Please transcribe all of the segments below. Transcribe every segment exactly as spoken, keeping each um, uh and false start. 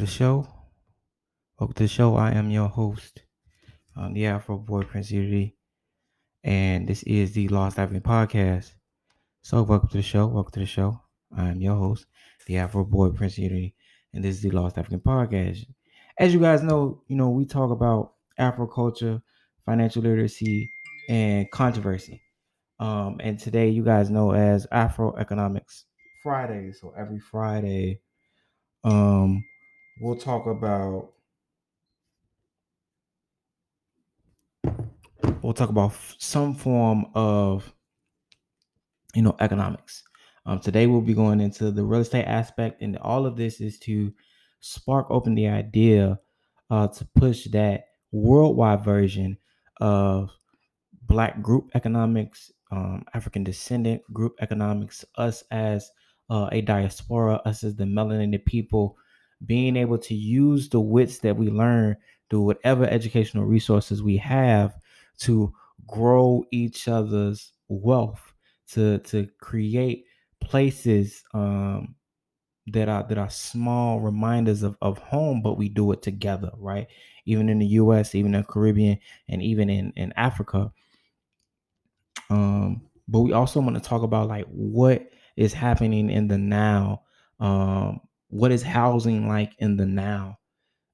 the show. Welcome to the show. I am your host, um, the Afro Boy Prince Unity, and this is the Lost African Podcast. So welcome to the show. Welcome to the show. I am your host, the Afro Boy Prince Unity, and this is the Lost African Podcast. As you guys know, you know, we talk about Afro culture, financial literacy, and controversy. Um, and today, you guys know as Afro Economics Friday. So every Friday, um, we'll talk about we'll talk about some form of, you know, economics. Um, today, we'll be going into the real estate aspect, and all of this is to spark open the idea uh, to push that worldwide version of Black group economics, um, African descendant group economics, us as uh, a diaspora, us as the melanated people, being able to use the wits that we learn through whatever educational resources we have to grow each other's wealth, to to create places um, that are that are small reminders of, of home, but we do it together, right? Even in the U S, even in the Caribbean, and even in, in Africa. Um, but we also want to talk about like what is happening in the now. Um, what is housing like in the now?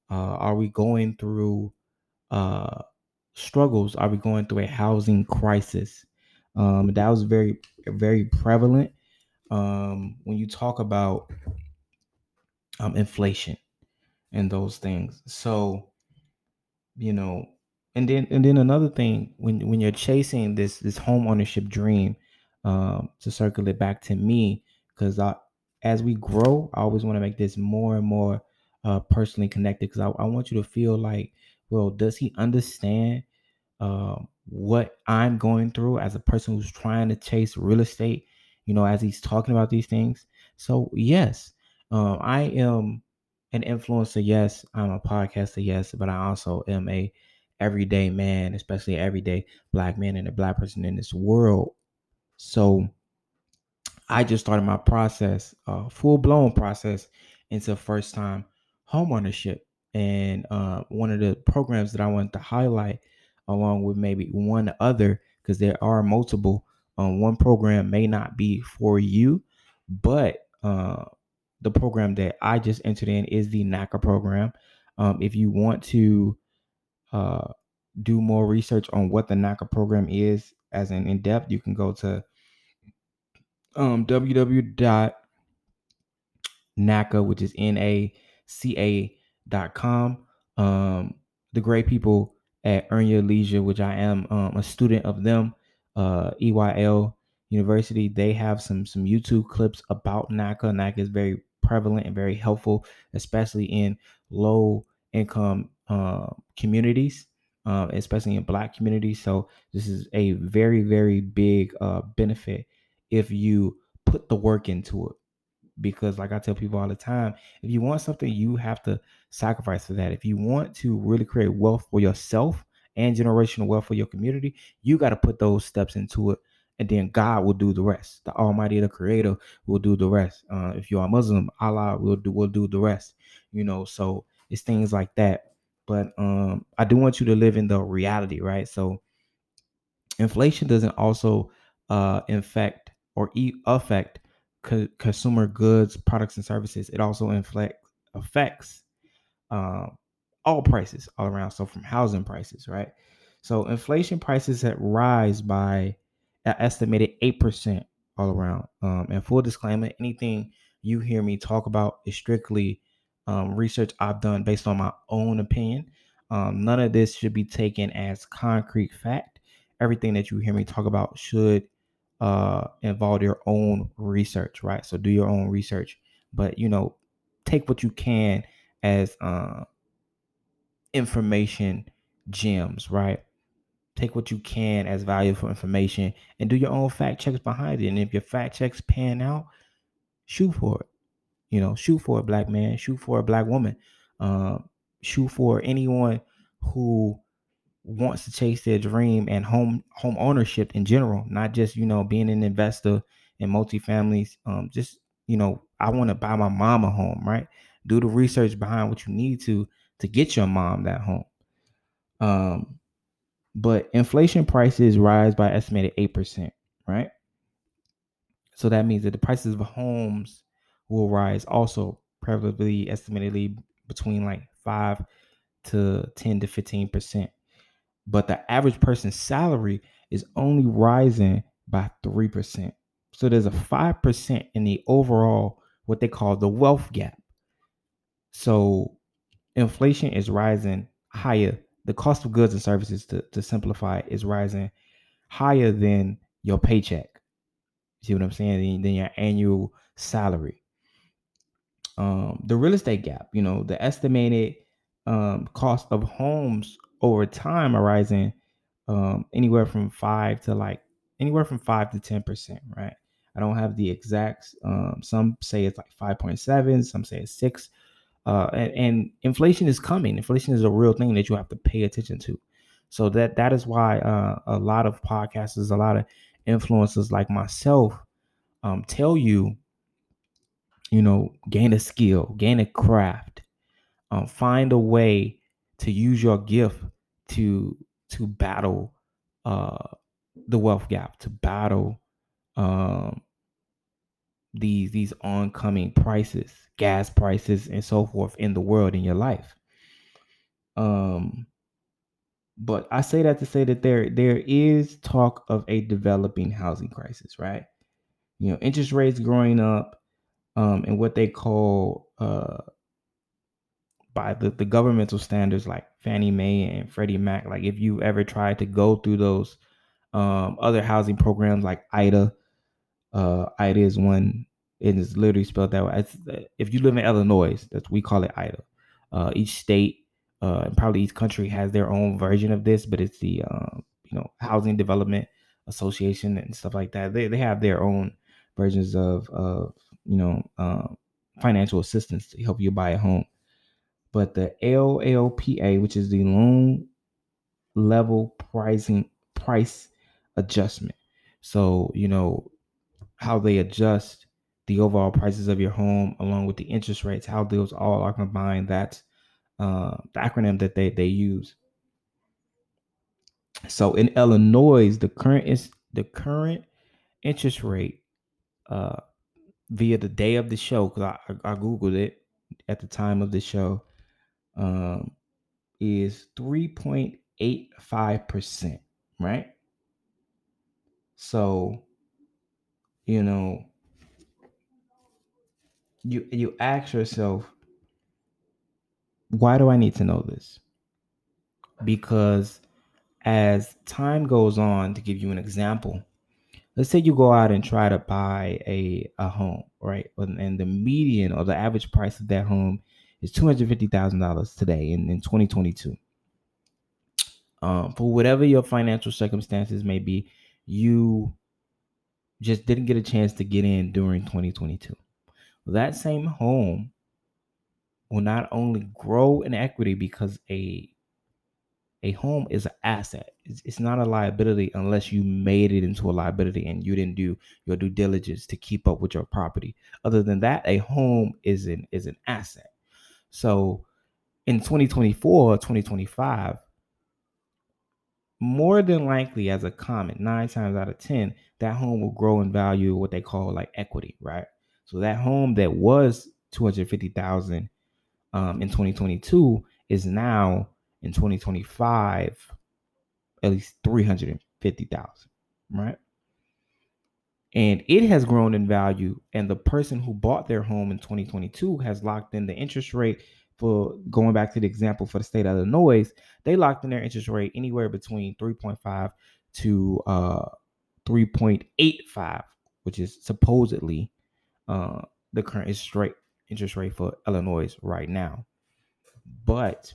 Uh, are we going through uh, struggles? Are we going through a housing crisis? Um, that was very, very prevalent um, when you talk about um, inflation and those things. So, you know, and then and then another thing, when when you're chasing this this home ownership dream, um, to circle it back to me, because I, as we grow, I always want to make this more and more uh, personally connected, because I, I want you to feel like, well, does he understand uh, what I'm going through as a person who's trying to chase real estate, you know, as he's talking about these things? So, yes, um, I am an influencer, yes, I'm a podcaster, yes, but I also am a everyday man, especially everyday Black man and a Black person in this world. So I just started my process, uh, full-blown process into first-time homeownership. And uh, one of the programs that I wanted to highlight, along with maybe one other, because there are multiple, um, one program may not be for you, but uh, the program that I just entered in is the NACA program. Um, if you want to uh, do more research on what the NACA program is, as in in depth, you can go to um, w w w dot N A C A, which is N A C A dot com. Um, the great people at Earn Your Leisure, which I am um, a student of them, uh, E Y L University, they have some some YouTube clips about NACA. NACA is very prevalent and very helpful, especially in low income uh, communities, uh, especially in Black communities. So this is a very, very big uh, benefit if you put the work into it, because like I tell people all the time, if you want something, you have to sacrifice for that. If you want to really create wealth for yourself and generational wealth for your community, you got to put those steps into it. And then God will do the rest. The Almighty, the Creator, will do the rest. Uh, if you are Muslim, Allah will do will do the rest. You know, so it's things like that. But um, I do want you to live in the reality, right? So inflation doesn't also uh, infect or e- affect co- consumer goods, products, and services. It also inflect affects uh, all prices all around. So from housing prices, right? So inflation prices that rise by estimated eight percent all around. Um, and full disclaimer, anything you hear me talk about is strictly um, research I've done based on my own opinion. Um, none of this should be taken as concrete fact. Everything that you hear me talk about should uh, involve your own research, right? So do your own research, but, you know, take what you can as uh, information gems, right? Take what you can as valuable information and do your own fact checks behind it. And if your fact checks pan out, shoot for it. You know, shoot for a Black man, shoot for a Black woman, um, shoot for anyone who wants to chase their dream and home home ownership in general, not just, you know, being an investor in multifamilies. Um, just, you know, I want to buy my mom a home, right? Do the research behind what you need to to get your mom that home. Um, but inflation prices rise by estimated eight percent, right? So that means that the prices of homes will rise also probably estimatedly between like five to ten to fifteen percent. But the average person's salary is only rising by three percent. So there's a five percent in the overall, what they call the wealth gap. So inflation is rising higher. The cost of goods and services, to, to simplify, is rising higher than your paycheck. See what I'm saying? Than your annual salary. Um, the real estate gap, you know, the estimated um, cost of homes over time are rising um, anywhere from five to like anywhere from five to ten percent, right? I don't have the exacts. Um, some say it's like five point seven, some say it's six. Uh, and, and inflation is coming. Inflation is a real thing that you have to pay attention to. So that that is why uh, a lot of podcasters, a lot of influencers like myself, um, tell you, you know, gain a skill, gain a craft, um, find a way to use your gift to to battle uh, the wealth gap, to battle um, these these oncoming prices, gas prices, and so forth in the world, in your life. Um, but I say that to say that there there is talk of a developing housing crisis, right? You know, interest rates growing up. Um, and what they call uh, by the, the governmental standards like Fannie Mae and Freddie Mac. Like if you ever tried to go through those um, other housing programs like I H D A, uh, I H D A is one, it is literally spelled that way. It's, if you live in Illinois, that's we call it I H D A. Uh, each state uh, and probably each country has their own version of this, but it's the um, you know Housing Development Association and stuff like that. They they have their own versions of of you know, uh, financial assistance to help you buy a home. But the L L P A, which is the loan level pricing price adjustment. So, you know, how they adjust the overall prices of your home along with the interest rates, how those all are combined. That's uh, the acronym that they, they use. So in Illinois, the current is the current interest rate, uh, via the day of the show, because I, I Googled it at the time of the show, um, is three point eight five percent, right? So, you know, you you ask yourself, why do I need to know this? Because as time goes on, to give you an example, let's say you go out and try to buy a, a home, right? And the median or the average price of that home is two hundred fifty thousand dollars today in, in twenty twenty-two. Um, for whatever your financial circumstances may be, you just didn't get a chance to get in during twenty twenty-two. Well, that same home will not only grow in equity because a A home is an asset. It's, it's not a liability unless you made it into a liability and you didn't do your due diligence to keep up with your property. Other than that, a home is an, is an asset. So in twenty twenty-four, twenty twenty-five, more than likely as a comment, nine times out of ten, that home will grow in value, what they call like equity, right? So that home that was two hundred fifty thousand dollars um, in twenty twenty-two is now in twenty twenty-five, at least three hundred fifty thousand dollars, right? And it has grown in value. And the person who bought their home in twenty twenty-two has locked in the interest rate for, going back to the example for the state of Illinois, they locked in their interest rate anywhere between three point five to uh, three point eight five, which is supposedly uh, the current interest rate, interest rate for Illinois right now. But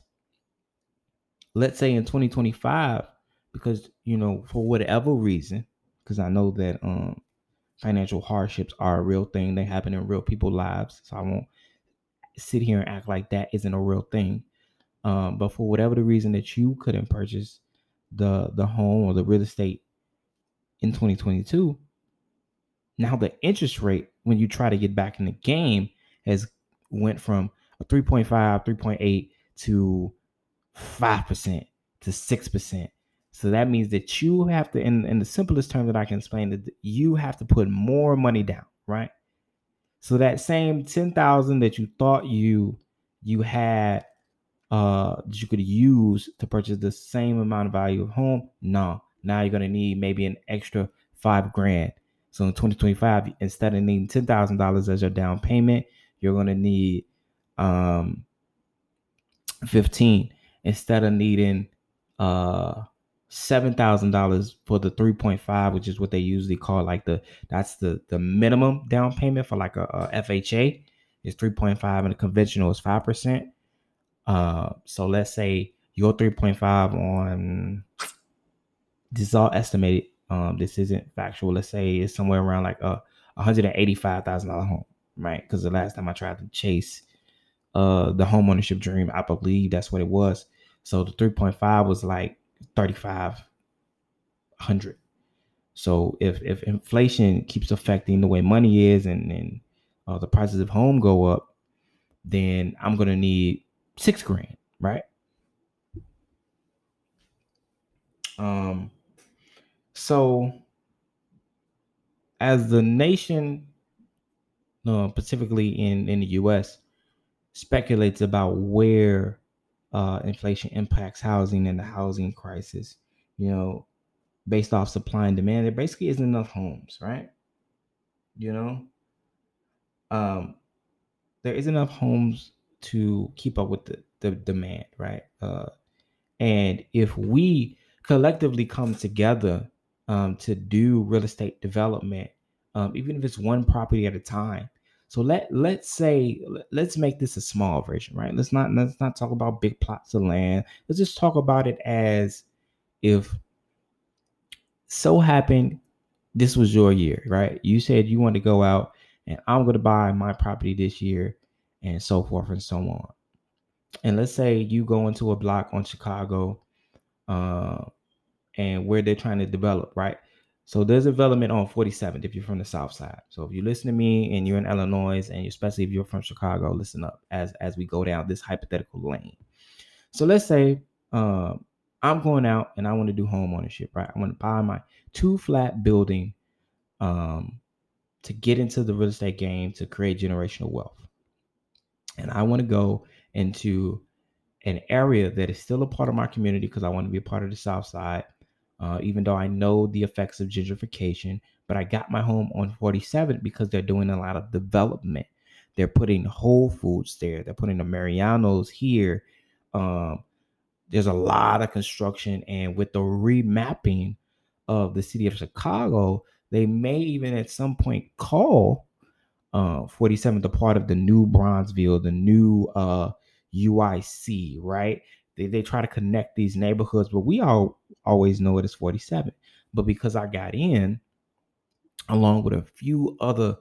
let's say in twenty twenty-five, because, you know, for whatever reason, because I know that um, financial hardships are a real thing. They happen in real people's lives. So I won't sit here and act like that isn't a real thing. Um, but for whatever the reason that you couldn't purchase the, the home or the real estate in twenty twenty-two, now the interest rate when you try to get back in the game has went from three point five, three point eight to five percent to six percent. So that means that you have to, in, in the simplest term that I can explain, that you have to put more money down, right? So that same ten thousand dollars that you thought you you had uh, that you could use to purchase the same amount of value of home, no, now you're going to need maybe an extra five grand. So in twenty twenty-five, instead of needing ten thousand dollars as your down payment, you're going to need um, fifteen instead of needing uh, seven thousand dollars for the three point five, which is what they usually call like the, that's the, the minimum down payment for like a, a F H A is three point five and the conventional is five percent. Uh, so let's say your three point five on, this is all estimated. Um, this isn't factual. Let's say it's somewhere around like a one hundred eighty-five thousand dollars home, right? Because the last time I tried to chase uh, the homeownership dream, I believe that's what it was. So the three point five was like thirty-five hundred. So if if inflation keeps affecting the way money is and and uh, the prices of home go up, then I'm gonna need six grand, right? Um. So as the nation, uh, specifically in, in the U S, speculates about where uh, inflation impacts housing and the housing crisis, you know, based off supply and demand, there basically isn't enough homes, right? You know, um, there isn't enough homes to keep up with the, the demand, right? Uh, and if we collectively come together Um, to do real estate development, um, even if it's one property at a time. So let let's say let's make this a small version, right? Let's not let's not talk about big plots of land. Let's just talk about it as if so happened this was your year, right? You said you want to go out and I'm going to buy my property this year, and so forth and so on. And let's say you go into a block on Chicago. Uh, and where they're trying to develop, right? So there's development on forty-seventh if you're from the South Side. So if you listen to me and you're in Illinois, and especially if you're from Chicago, listen up as, as we go down this hypothetical lane. So let's say um, I'm going out and I want to do home ownership, right? I want to buy my two flat building um, to get into the real estate game to create generational wealth. And I want to go into an area that is still a part of my community because I want to be a part of the South Side. Uh, even though I know the effects of gentrification, but I got my home on forty-seventh because they're doing a lot of development. They're putting Whole Foods there. They're putting the Mariano's here. Um, there's a lot of construction. And with the remapping of the city of Chicago, they may even at some point call uh, forty-seventh a part of the new Bronzeville, the new uh, U I C, right? They, they try to connect these neighborhoods, but we all always know it as forty-seven. But because I got in, along with a few other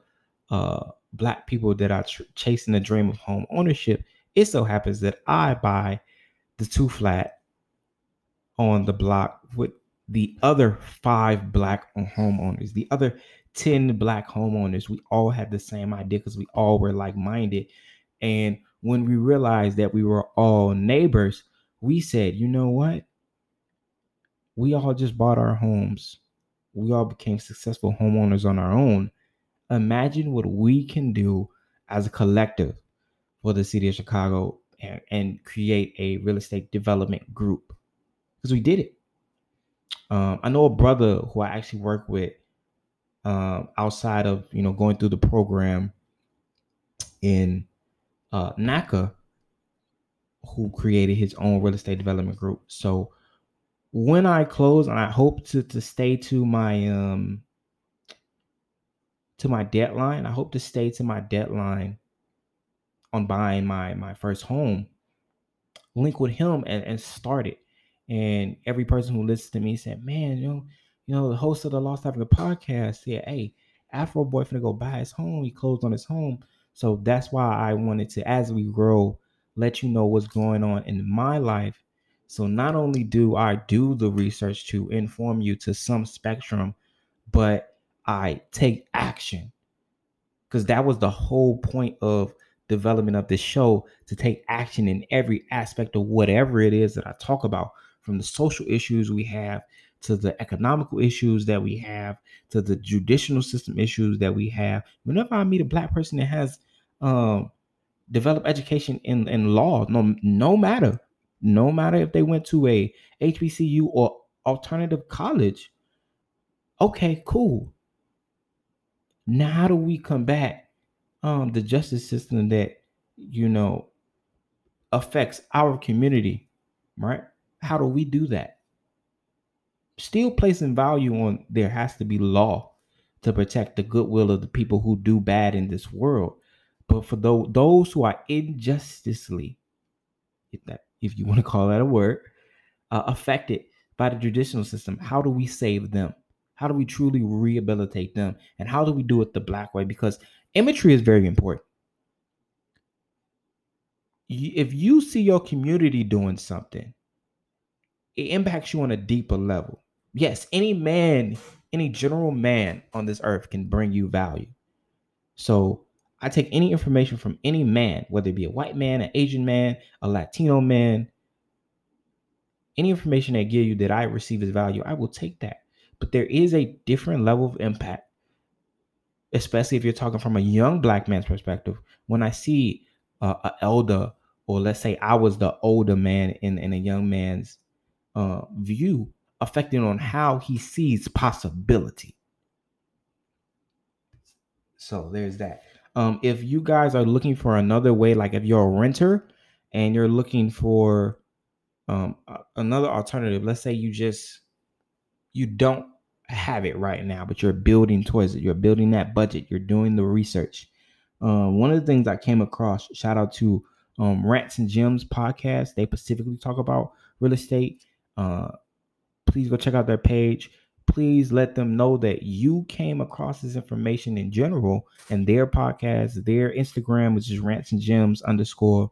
uh, Black people that are tr- chasing the dream of home ownership, it so happens that I buy the two flat on the block with the other five Black homeowners, the other ten Black homeowners. We all had the same idea because we all were like-minded. And when we realized that we were all neighbors, we said, you know what? We all just bought our homes. We all became successful homeowners on our own. Imagine what we can do as a collective for the city of Chicago and, and create a real estate development group, because we did it. Um, I know a brother who I actually work with um, outside of, you know, going through the program in uh, NACA, who created his own real estate development group. So when I close, and I hope to, to stay to my um to my deadline. I hope to stay to my deadline on buying my my first home. Link with him and, and start it. And every person who listens to me said, "Man, you know, you know, the host of the Lost African Podcast said, hey, Afro Boy finna go buy his home. He closed on his home." So that's why I wanted to, as we grow, let you know what's going on in my life. So not only do I do the research to inform you to some spectrum, but I take action, because that was the whole point of development of this show to take action in every aspect of whatever it is that I talk about, from the social issues we have to the economical issues that we have to the judicial system issues that we have. Whenever I meet a Black person that has um, developed education in, in law, no, no matter, no matter if they went to a H B C U or alternative college, okay, cool. Now, how do we combat um, the justice system that, you know, affects our community, right? How do we do that? Still placing value on there has to be law to protect the goodwill of the people who do bad in this world. But for those, those who are injusticely, if, that, if you want to call that a word, uh, affected by the judicial system, how do we save them? How do we truly rehabilitate them? And how do we do it the Black way? Because imagery is very important. If you see your community doing something, it impacts you on a deeper level. Yes, any man, any general man on this earth can bring you value. So I take any information from any man, whether it be a white man, an Asian man, a Latino man, any information they give you that I receive as value, I will take that. But there is a different level of impact, especially if you're talking from a young Black man's perspective. When I see uh, an elder, or let's say I was the older man in, in a young man's uh, view, affecting on how he sees possibility. So there's that. Um, if you guys are looking for another way, like if you're a renter and you're looking for um, another alternative, let's say you just, you don't have it right now, but you're building towards it. You're building that budget. You're doing the research. Uh, one of the things I came across, shout out to um, Rants and Gems podcast. They specifically talk about real estate. Uh, please go check out their page. Please let them know that you came across this information in general and their podcast, their Instagram, which is Rants and Gems underscore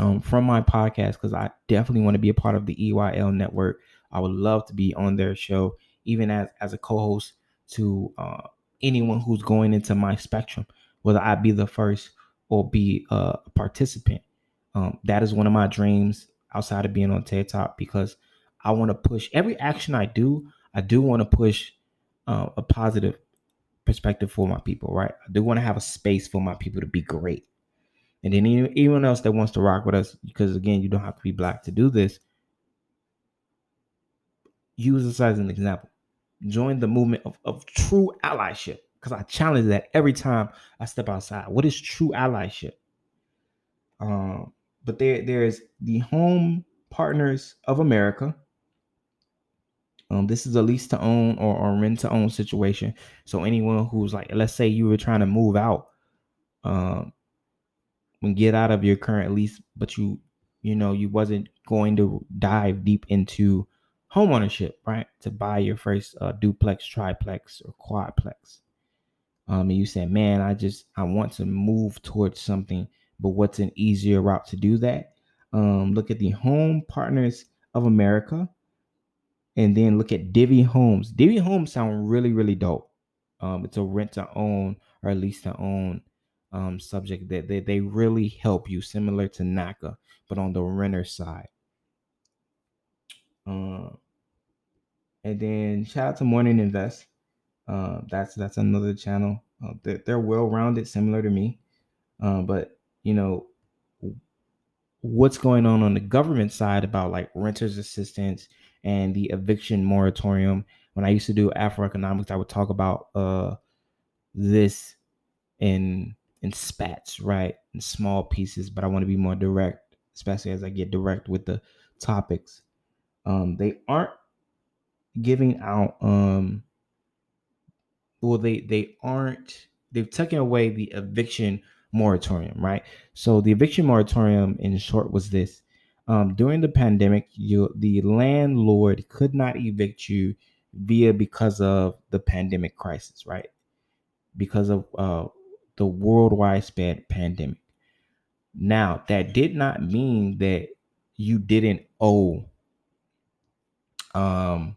um, from my podcast, because I definitely want to be a part of the E Y L network. I would love to be on their show, even as, as a co-host to uh, anyone who's going into my spectrum, whether I be the first or be a participant. Um, that is one of my dreams outside of being on TED Talk, because I want to push every action I do. I do want to push uh, a positive perspective for my people, right? I do want to have a space for my people to be great. And then anyone else that wants to rock with us, because again, you don't have to be Black to do this, use this as an example. Join the movement of, of true allyship, because I challenge that every time I step outside. What is true allyship? Um, but there, there is the Home Partners of America. Um, this is a lease to own or, or rent to own situation. So anyone who's like, let's say you were trying to move out, um, and get out of your current lease, but you, you know, you wasn't going to dive deep into home ownership, right? To buy your first uh, duplex, triplex, or quadplex. Um, and you said, man, I just, I want to move towards something, but what's an easier route to do that? Um, look at the Home Partners of America, and then look at Divi Homes. Divi Homes sound really, really dope. Um, it's a rent to own or at least to own um, subject that they, they really help you, similar to NACA, but on the renter side. Um, uh, and then shout out to Morning Invest. Uh, that's, that's another channel. Uh, they're, they're well-rounded, similar to me. Um, uh, but you know, what's going on on the government side about like renters assistance and the eviction moratorium. When I used to do Afroeconomics, I would talk about, uh, this in, in spats, right? In small pieces, but I want to be more direct, especially as I get direct with the topics. Um, they aren't giving out, um, well, they, they aren't, they've taken away the eviction moratorium, right? So the eviction moratorium in short was this, um, during the pandemic, you, the landlord could not evict you via because of the pandemic crisis, right? Because of, uh, the worldwide spread pandemic. Now that did not mean that you didn't owe Um,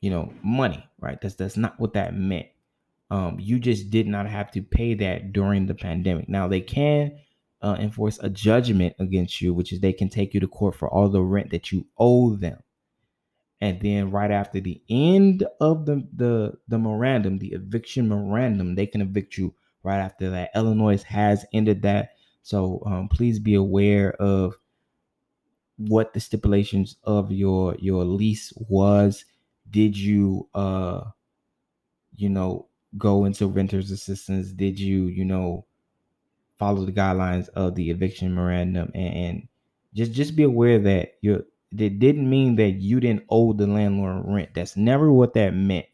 you know, money, right? That's that's not what that meant. Um, you just did not have to pay that during the pandemic. Now, they can uh, enforce a judgment against you, which is they can take you to court for all the rent that you owe them. And then right after the end of the, the, the memorandum, the eviction memorandum, they can evict you right after that. Illinois has ended that. So um, please be aware of what the stipulations of your, your lease was. Did you, uh, you know, go into renter's assistance? Did you, you know, follow the guidelines of the eviction memorandum? And, and just, just be aware that you're, that didn't mean that you didn't owe the landlord rent. That's never what that meant.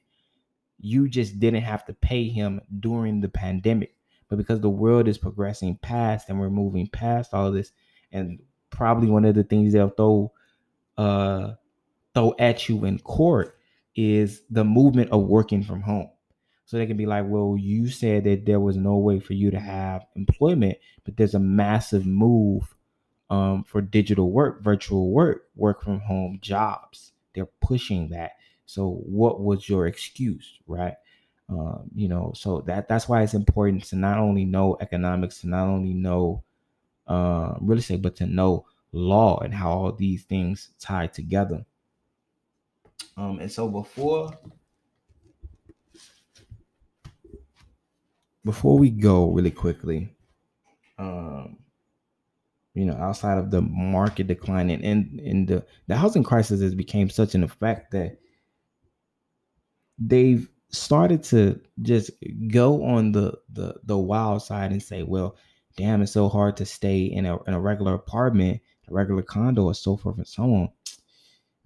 You just didn't have to pay him during the pandemic. But because the world is progressing past and we're moving past all of this, and probably one of the things they'll throw, uh, throw at you in court is the movement of working from home. So they can be like, well, you said that there was no way for you to have employment, but there's a massive move Um, for digital work, virtual work, work from home jobs. They're pushing that. So what was your excuse, right? Um, you know, so that that's why it's important to not only know economics, to not only know uh, real estate, but to know law and how all these things tie together. Um, and so before, before we go really quickly, um, you know, outside of the market decline and, and, and the, the housing crisis has become such an effect that they've started to just go on the, the, the wild side and say, well, damn, it's so hard to stay in a, in a regular apartment, a regular condo or so forth and so on.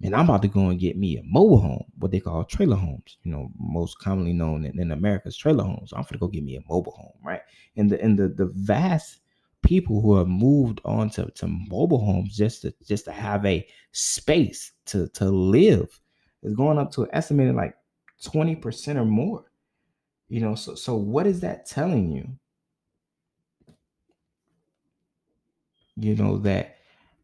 And I'm about to go and get me a mobile home, what they call trailer homes, you know, most commonly known in, in America's trailer homes. So I'm going to go get me a mobile home. Right. And the, and the, the vast people who have moved on to, to mobile homes just to just to have a space to, to live is going up to an estimated like twenty percent or more. You know, so so what is that telling you? You know, that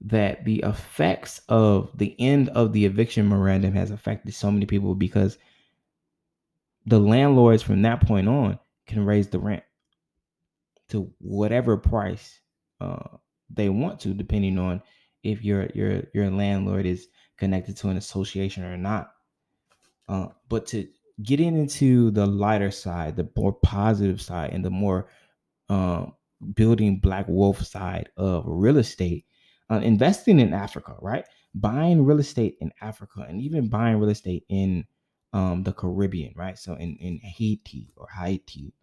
that the effects of the end of the eviction memorandum has affected so many people because the landlords from that point on can raise the rent to whatever price uh, they want to, depending on if your your your landlord is connected to an association or not. Uh, but to get into the lighter side, the more positive side, and the more uh, building Black Wolf side of real estate, uh, investing in Africa, right? Buying real estate in Africa, and even buying real estate in um, the Caribbean, right? So in in Haiti or Haiti.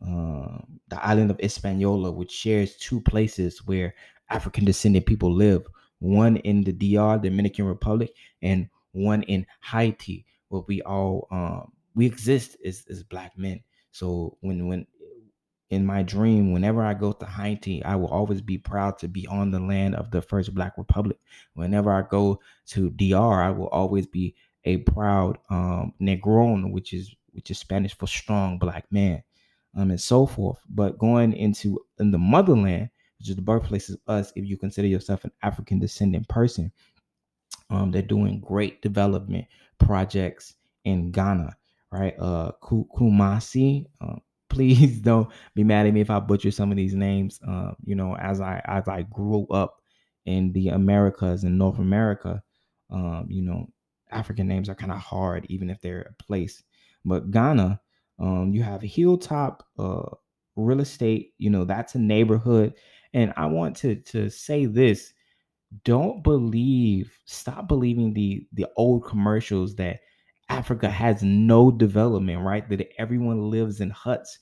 Um, the island of Hispaniola, which shares two places where African descended people live, one in the D R, Dominican Republic, and one in Haiti, where we all, um, we exist as, as Black men. So when, when in my dream, whenever I go to Haiti, I will always be proud to be on the land of the first Black Republic. Whenever I go to D R, I will always be a proud um, Negron, which is, which is Spanish for strong Black man. Um, and so forth. But going into in the motherland, which is the birthplace of us, if you consider yourself an African descendant person, um, they're doing great development projects in Ghana, right? Uh, Kumasi. Uh, please don't be mad at me if I butcher some of these names. Uh, you know, as I as I grew up in the Americas and North America, um, you know, African names are kind of hard, even if they're a place. But Ghana. Um, you have Hilltop uh, real estate, you know, that's a neighborhood. And I want to, to say this, don't believe, stop believing the, the old commercials that Africa has no development, right? That everyone lives in huts.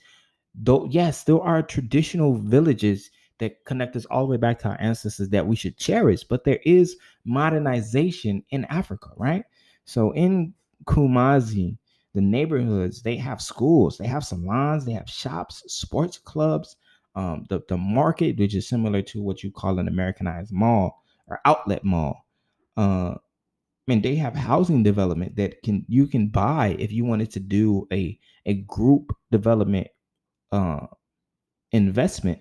Though, yes, there are traditional villages that connect us all the way back to our ancestors that we should cherish, but there is modernization in Africa, right? So in Kumasi, the neighborhoods, they have schools, they have salons, they have shops, sports clubs, um, the, the market, which is similar to what you call an Americanized mall or outlet mall. Uh, and they have housing development that can you can buy if you wanted to do a, a group development uh, investment.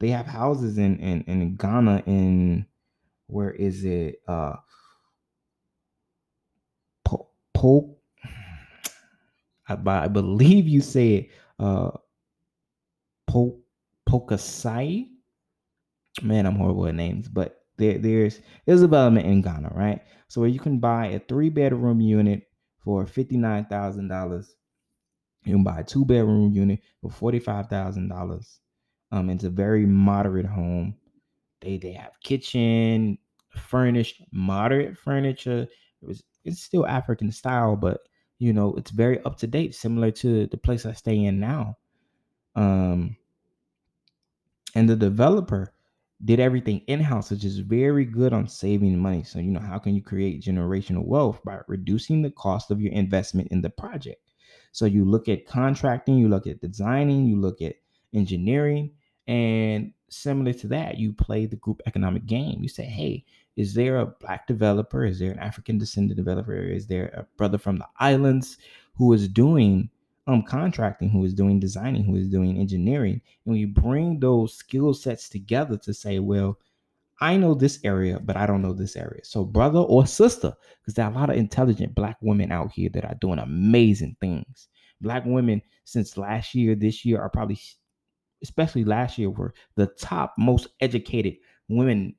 They have houses in, in, in Ghana, in, where is it? Uh, po- po- I believe you said uh, po- Pokasai. Man, I'm horrible at names, but there, there's there's development in Ghana, right? So where you can buy a three bedroom unit for fifty-nine thousand dollars. You can buy a two bedroom unit for forty-five thousand dollars. Um, it's a very moderate home. They they have kitchen, furnished, moderate furniture. It was it's still African style, but you know, it's very up to date, similar to the place I stay in now. Um, and the developer did everything in-house, which is very good on saving money. So, you know, how can you create generational wealth? By reducing the cost of your investment in the project. So you look at contracting, you look at designing, you look at engineering, and similar to that, you play the group economic game. You say, hey, is there a Black developer? Is there an African descendant developer? Is there a brother from the islands who is doing um, contracting, who is doing designing, who is doing engineering? And we bring those skill sets together to say, well, I know this area, but I don't know this area. So brother or sister, because there are a lot of intelligent Black women out here that are doing amazing things. Black women since last year, this year are probably, especially last year, were the top most educated women,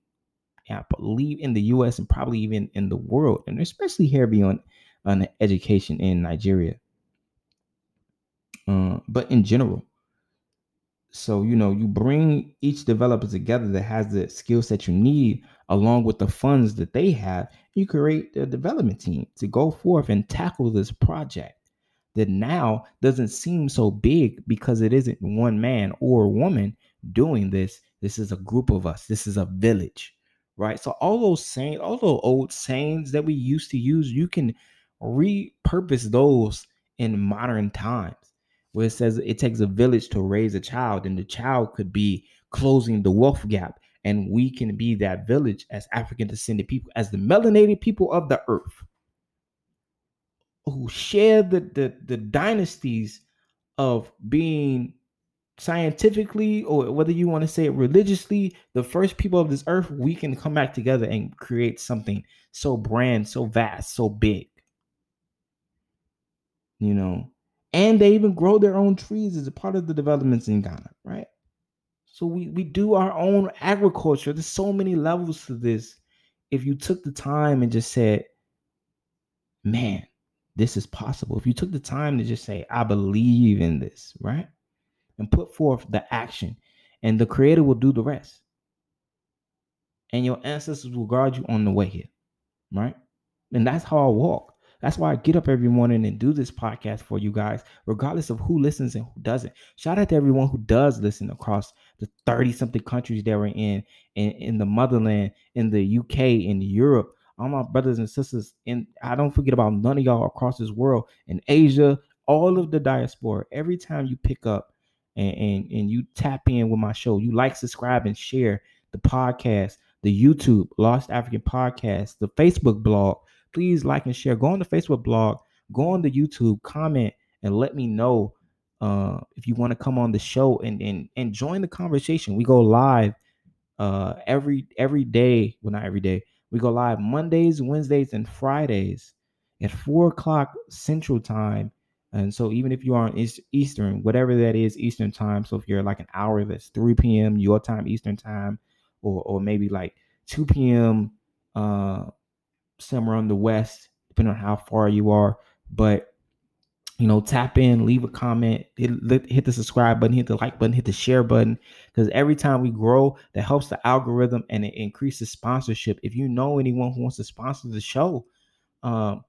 I believe, in the U S and probably even in the world, and especially heavy on, on education in Nigeria, uh, but in general. So, you know, you bring each developer together that has the skill set you need, along with the funds that they have. You create a development team to go forth and tackle this project that now doesn't seem so big because it isn't one man or woman doing this. This is a group of us. This is a village, right? So all those sayings, all those old sayings that we used to use, you can repurpose those in modern times, where it says it takes a village to raise a child, and the child could be closing the wealth gap. And we can be that village as African descended people, as the melanated people of the earth, who share the, the, the dynasties of being scientifically, or whether you want to say it religiously, the first people of this earth. We can come back together and create something so grand, so vast, so big, you know. And they even grow their own trees as a part of the developments in Ghana, right? So we, we do our own agriculture. There's so many levels to this. If you took the time and just said, man, this is possible. If you took the time to just say, I believe in this, right? And put forth the action, and the creator will do the rest. And your ancestors will guard you on the way here, right? And that's how I walk. That's why I get up every morning and do this podcast for you guys, regardless of who listens and who doesn't. Shout out to everyone who does listen across the thirty-something countries that we're in, in, in the motherland, in the U K, in Europe. All my brothers and sisters, and I don't forget about none of y'all across this world, in Asia, all of the diaspora. Every time you pick up and, and, and you tap in with my show, you like, subscribe, and share the podcast, the YouTube, Lost African Podcast, the Facebook blog. Please like and share. Go on the Facebook blog, go on the YouTube, comment, and let me know uh, if you want to come on the show and, and, and join the conversation. We go live uh, every every day. Well, not every day. We go live Mondays, Wednesdays, and Fridays at four o'clock Central Time. And so even if you are on Eastern, whatever that is, Eastern Time. So if you're like an hour, that's three p.m. your time, Eastern Time, or, or maybe like two p.m., uh, somewhere on the west, depending on how far you are. But you know, tap in, leave a comment, hit, hit the subscribe button, hit the like button, hit the share button, because every time we grow, that helps the algorithm and it increases sponsorship. If you know anyone who wants to sponsor the show, um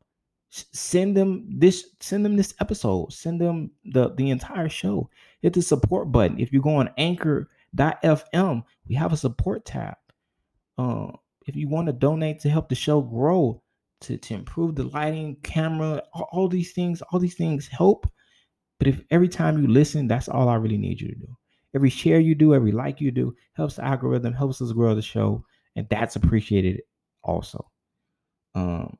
send them this send them this episode, send them the the entire show. Hit the support button. If you go on anchor dot f m, we have a support tab. um uh, If you want to donate to help the show grow, to, to improve the lighting, camera, all, all these things, all these things help. But if every time you listen, that's all I really need you to do. Every share you do, every like you do, helps the algorithm, helps us grow the show. And that's appreciated also. Um,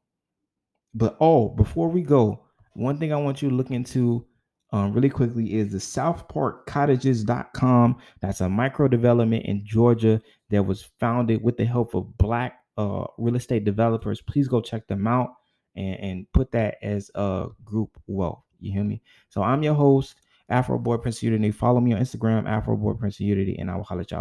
but oh, before we go, one thing I want you to look into um, really quickly is the south park cottages dot com. That's a micro development in Georgia that was founded with the help of Black uh, real estate developers. Please go check them out and, and put that as a group wealth. You hear me? So I'm your host, Afro Boy Prince Unity. Follow me on Instagram, Afro Boy Prince Unity, and I will holler at y'all.